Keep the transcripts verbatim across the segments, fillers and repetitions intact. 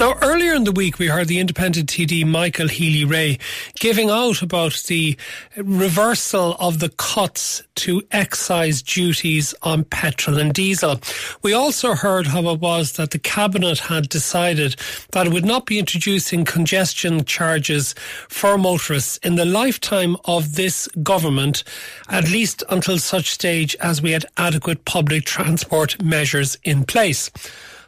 Now, earlier in the week, we heard the independent T D Michael Healy-Rae giving out about the reversal of the cuts to excise duties on petrol and diesel. We also heard how it was that the Cabinet had decided that it would not be introducing congestion charges for motorists in the lifetime of this government, at least until such stage as we had adequate public transport measures in place.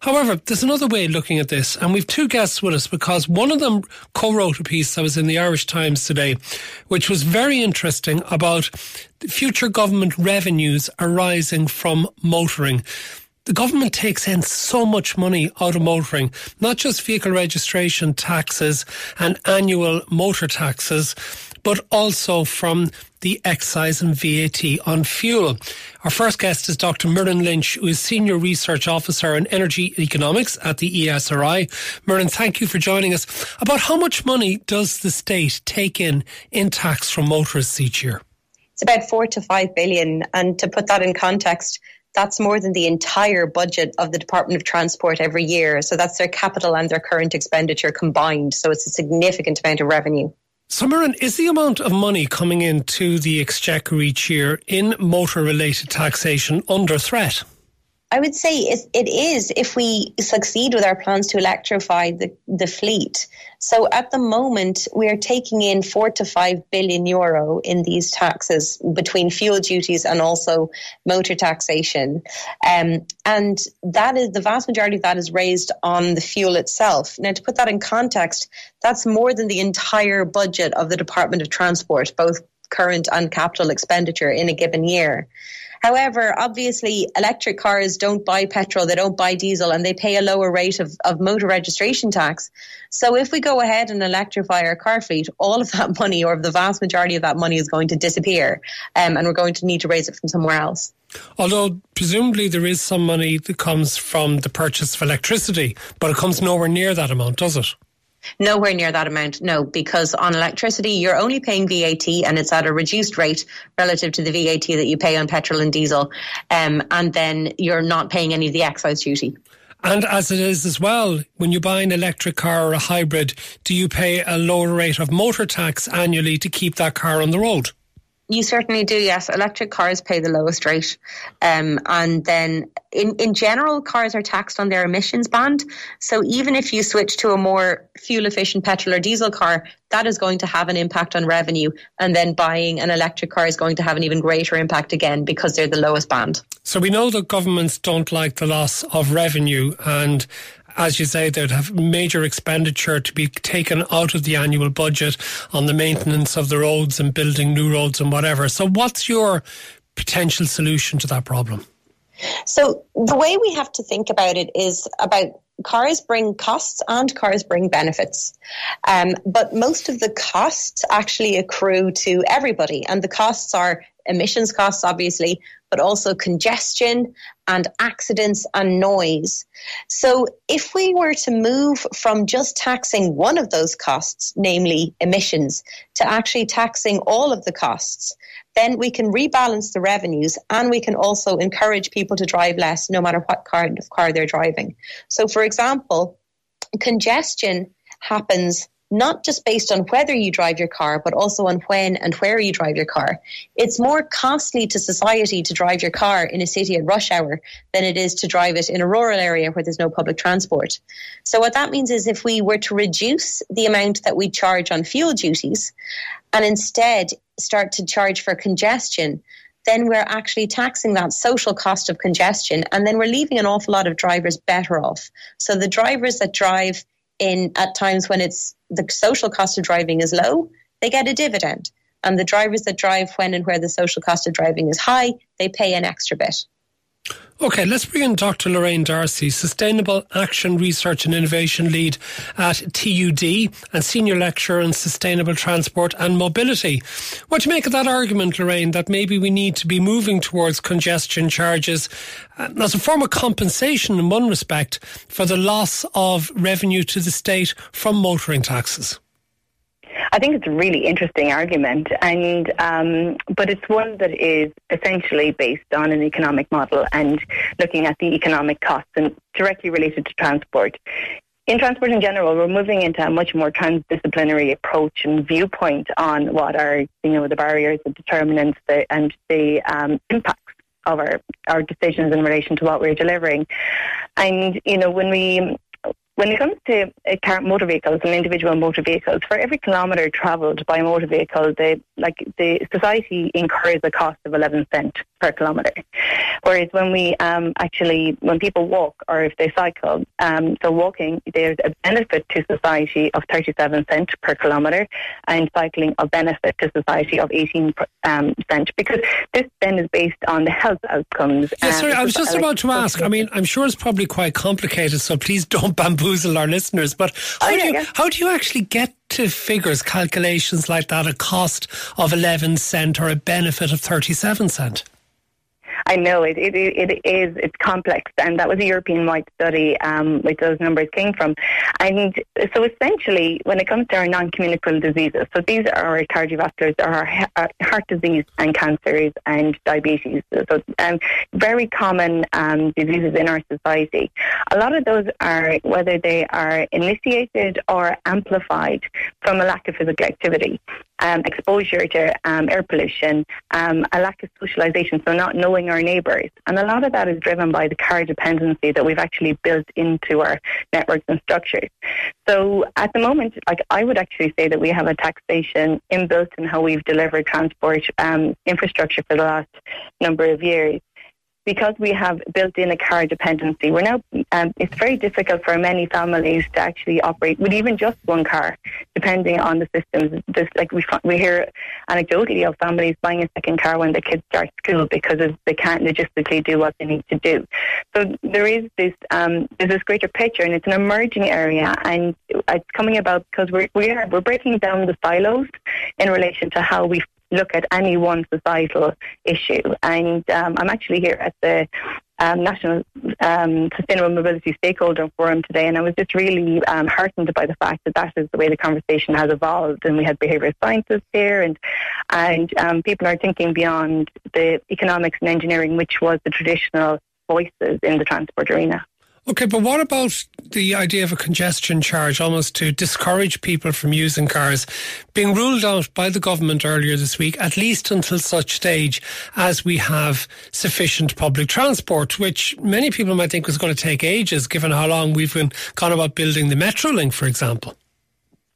However, there's another way of looking at this, and we've two guests with us because one of them co-wrote a piece that was in the Irish Times today, which was very interesting about future government revenues arising from motoring. The government takes in so much money out of motoring, not just vehicle registration taxes and annual motor taxes, but also from the excise and V A T on fuel. Our first guest is Doctor Muireann Lynch, who is Senior Research Officer in Energy Economics at the E S R I. Muireann, thank you for joining us. About how much money does the state take in in tax from motorists each year? It's about four to five billion. And to put that in context, that's more than the entire budget of the Department of Transport every year. So that's their capital and their current expenditure combined. So it's a significant amount of revenue. So, Muireann, is the amount of money coming into the exchequer each year in motor-related taxation under threat? I would say it is if we succeed with our plans to electrify the, the fleet. So at the moment, we are taking in four to five billion euro in these taxes between fuel duties and also motor taxation. Um, and that is the vast majority of that is raised on the fuel itself. Now, to put that in context, that's more than the entire budget of the Department of Transport, both current and capital expenditure in a given year. However, obviously, electric cars don't buy petrol, they don't buy diesel, and they pay a lower rate of, of motor registration tax. So if we go ahead and electrify our car fleet, all of that money, or the vast majority of that money, is going to disappear, um, and we're going to need to raise it from somewhere else. Although, presumably, there is some money that comes from the purchase of electricity, but it comes nowhere near that amount, does it? Nowhere near that amount, no, because on electricity, you're only paying V A T and it's at a reduced rate relative to the V A T that you pay on petrol and diesel. Um, and then you're not paying any of the excise duty. And as it is as well, when you buy an electric car or a hybrid, do you pay a lower rate of motor tax annually to keep that car on the road? You certainly do, yes. Electric cars pay the lowest rate. Um, and then in, in general, cars are taxed on their emissions band. So even if you switch to a more fuel efficient petrol or diesel car, that is going to have an impact on revenue. And then buying an electric car is going to have an even greater impact again because they're the lowest band. So we know that governments don't like the loss of revenue, and as you say, they'd have major expenditure to be taken out of the annual budget on the maintenance of the roads and building new roads and whatever. So what's your potential solution to that problem? So the way we have to think about it is about cars bring costs and cars bring benefits. Um, but most of the costs actually accrue to everybody. And the costs are emissions costs, obviously, but also congestion and accidents and noise. So if we were to move from just taxing one of those costs, namely emissions, to actually taxing all of the costs, then we can rebalance the revenues and we can also encourage people to drive less no matter what kind of car they're driving. So for example, congestion happens not just based on whether you drive your car, but also on when and where you drive your car. It's more costly to society to drive your car in a city at rush hour than it is to drive it in a rural area where there's no public transport. So what that means is if we were to reduce the amount that we charge on fuel duties and instead start to charge for congestion, then we're actually taxing that social cost of congestion, and then we're leaving an awful lot of drivers better off. So the drivers that drive in at times when it's the social cost of driving is low, they get a dividend. And the drivers that drive when and where the social cost of driving is high, they pay an extra bit. Okay, let's bring in Doctor Lorraine D'Arcy, Sustainable Action Research and Innovation Lead at T U D and Senior Lecturer in Sustainable Transport and Mobility. What do you make of that argument, Lorraine, that maybe we need to be moving towards congestion charges as a form of compensation in one respect for the loss of revenue to the state from motoring taxes? I think it's a really interesting argument, and um, but it's one that is essentially based on an economic model and looking at the economic costs and directly related to transport. In transport in general, we're moving into a much more transdisciplinary approach and viewpoint on what are, you know, the barriers, the determinants, the, and the um, impacts of our, our decisions in relation to what we're delivering. And, you know, when we... When it comes to motor vehicles and individual motor vehicles, for every kilometre travelled by motor vehicle, they, like the society incurs a cost of eleven cents per kilometre. Whereas when we um, actually, when people walk or if they cycle, um, so walking, there's a benefit to society of thirty-seven cents per kilometre, and cycling a benefit to society of eighteen um, cents, because this then is based on the health outcomes. Yeah, sorry, I was just about to ask. I mean, I'm sure it's probably quite complicated, so please don't bamboo our listeners, but how, oh, yeah, do you, yeah. how do you actually get to figures, calculations like that, a cost of eleven cent or a benefit of thirty-seven cent? I know, it, it it is, it's complex, and that was a European-wide study um, which those numbers came from. And so essentially, when it comes to our non-communicable diseases, so these are our cardiovasculars, our, our heart disease and cancers and diabetes, so um, very common um, diseases in our society. A lot of those are, whether they are initiated or amplified from a lack of physical activity, um, exposure to um, air pollution, um, a lack of socialisation, so not knowing our neighbours. And a lot of that is driven by the car dependency that we've actually built into our networks and structures. So at the moment, like, I would actually say that we have a taxation inbuilt in how we've delivered transport um, infrastructure for the last number of years. Because we have built in a car dependency, we're now, um, it's very difficult for many families to actually operate with even just one car, depending on the systems. This, like we we hear anecdotally of families buying a second car when the kids start school because of, they can't logistically do what they need to do. So there is this um, there's this greater picture, and it's an emerging area, and it's coming about because we're we are we're breaking down the silos in relation to how we look at any one societal issue. And um, I'm actually here at the um, National um, Sustainable Mobility Stakeholder Forum today, and I was just really um, heartened by the fact that that is the way the conversation has evolved, and we had behavioural scientists here, and and um, people are thinking beyond the economics and engineering, which was the traditional voices in the transport arena. Okay, but what about the idea of a congestion charge, almost to discourage people from using cars, being ruled out by the government earlier this week, at least until such stage as we have sufficient public transport, which many people might think was going to take ages, given how long we've been gone about building the Metrolink, for example?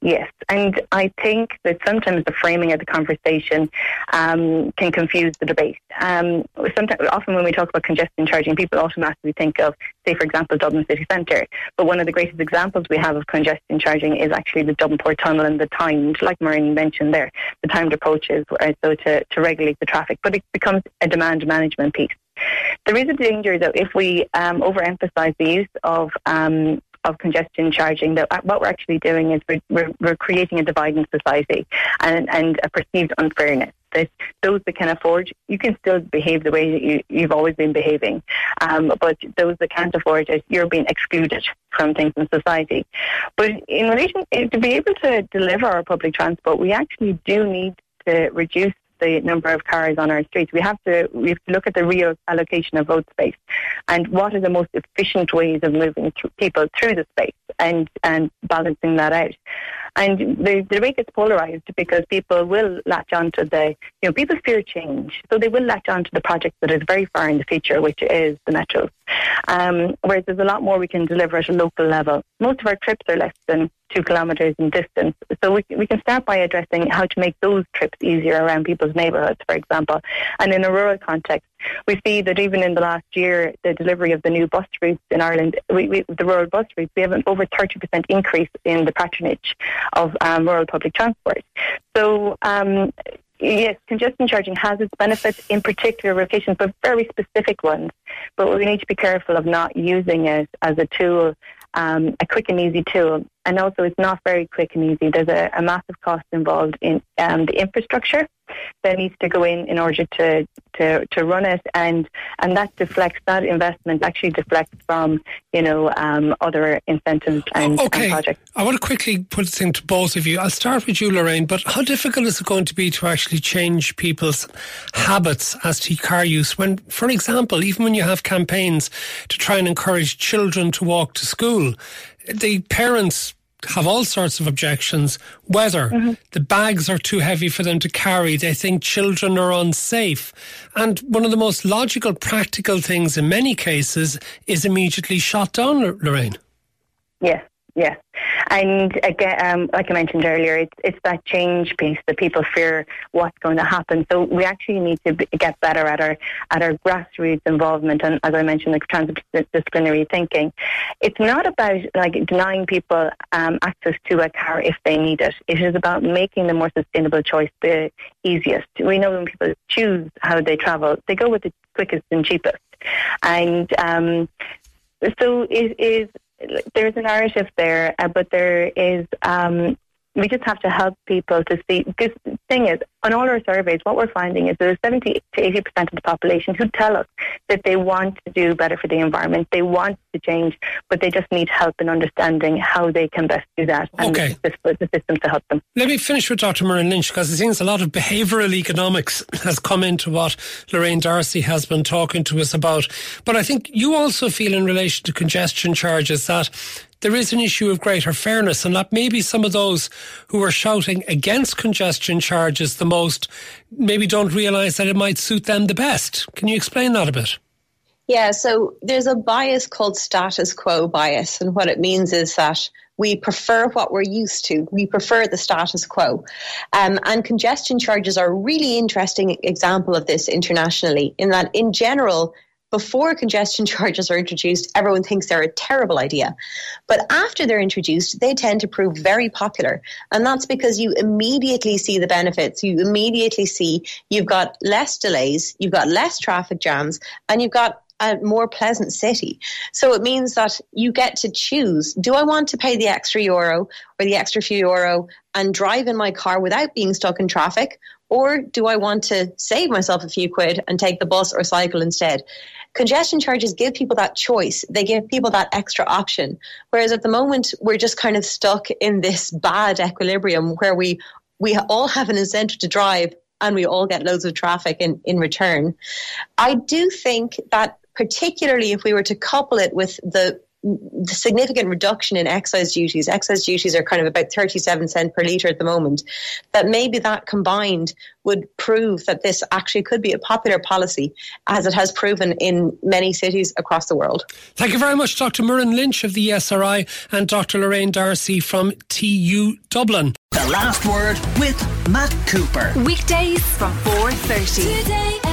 Yes, and I think that sometimes the framing of the conversation um, can confuse the debate. Um, sometimes, often when we talk about congestion charging, people automatically think of, say, for example, Dublin city centre. But one of the greatest examples we have of congestion charging is actually the Dublin Port Tunnel and the timed, like Muireann mentioned there, the timed approaches, right, so to, to regulate the traffic. But it becomes a demand management piece. There is a danger, though, if we um, overemphasise the use of Um, of congestion charging, that what we're actually doing is we're, we're, we're creating a dividing society and, and a perceived unfairness. That those that can afford, you can still behave the way that you, you've always been behaving, um, but those that can't afford it, you're being excluded from things in society. But in relation, to be able to deliver our public transport, we actually do need to reduce the number of cars on our streets. We have to we have to look at the real allocation of road space and what are the most efficient ways of moving th- people through the space and, and balancing that out. And the, the debate gets polarised because people will latch onto the, you know, people fear change. So they will latch onto the project that is very far in the future, which is the metro. Um, whereas there's a lot more we can deliver at a local level. Most of our trips are less than two kilometres in distance. So we, we can start by addressing how to make those trips easier around people's neighbourhoods, for example. And in a rural context, we see that even in the last year, the delivery of the new bus routes in Ireland, we, we, the rural bus routes, we have an over thirty percent increase in the patronage of um, rural public transport. So, um, yes, congestion charging has its benefits in particular locations, but very specific ones. But we need to be careful of not using it as a tool, um, a quick and easy tool and also it's not very quick and easy. There's a, a massive cost involved in um, the infrastructure that needs to go in in order to, to, to run it, and and that deflects, that investment actually deflects from, you know, um, other incentives and, okay. and projects. I want to quickly put a thing to both of you. I'll start with you, Lorraine, but how difficult is it going to be to actually change people's habits as to car use when, for example, even when you have campaigns to try and encourage children to walk to school, the parents have all sorts of objections, whether mm-hmm. the bags are too heavy for them to carry, they think children are unsafe. And one of the most logical, practical things in many cases is immediately shot down, Lorraine. Yes, yes. And again, um, like I mentioned earlier, it's, it's that change piece that people fear what's going to happen. So we actually need to be, get better at our at our grassroots involvement. And as I mentioned, like transdisciplinary thinking, it's not about like denying people um, access to a car if they need it. It is about making the more sustainable choice the easiest. We know when people choose how they travel, they go with the quickest and cheapest. And um, so it is. There's a narrative there, uh, but there is, um, we just have to help people to see. This thing is, on all our surveys, what we're finding is there's seventy to eighty percent of the population who tell us that they want to do better for the environment, they want to change, but they just need help in understanding how they can best do that and okay. the, the system to help them. Let me finish with Doctor Muireann Lynch, because it seems a lot of behavioural economics has come into what Lorraine D'Arcy has been talking to us about. But I think you also feel in relation to congestion charges that there is an issue of greater fairness, and that maybe some of those who are shouting against congestion charges the most maybe don't realise that it might suit them the best. Can you explain that a bit? Yeah, so there's a bias called status quo bias, and what it means is that we prefer what we're used to. We prefer the status quo. Um, and congestion charges are a really interesting example of this internationally, in that in general, before congestion charges are introduced, everyone thinks they're a terrible idea. But after they're introduced, they tend to prove very popular. And that's because you immediately see the benefits. You immediately see you've got less delays, you've got less traffic jams, and you've got a more pleasant city. So it means that you get to choose, do I want to pay the extra euro or the extra few euro and drive in my car without being stuck in traffic? Or do I want to save myself a few quid and take the bus or cycle instead? Congestion charges give people that choice. They give people that extra option. Whereas at the moment, we're just kind of stuck in this bad equilibrium where we, we all have an incentive to drive and we all get loads of traffic in, in return. I do think that particularly if we were to couple it with the the significant reduction in excise duties. Excise duties are kind of about thirty-seven cents per litre at the moment. That maybe that combined would prove that this actually could be a popular policy, as it has proven in many cities across the world. Thank you very much, Doctor Muireann Lynch of the E S R I and Doctor Lorraine D'Arcy from T U Dublin. The Last Word with Matt Cooper. Weekdays from four thirty. Today.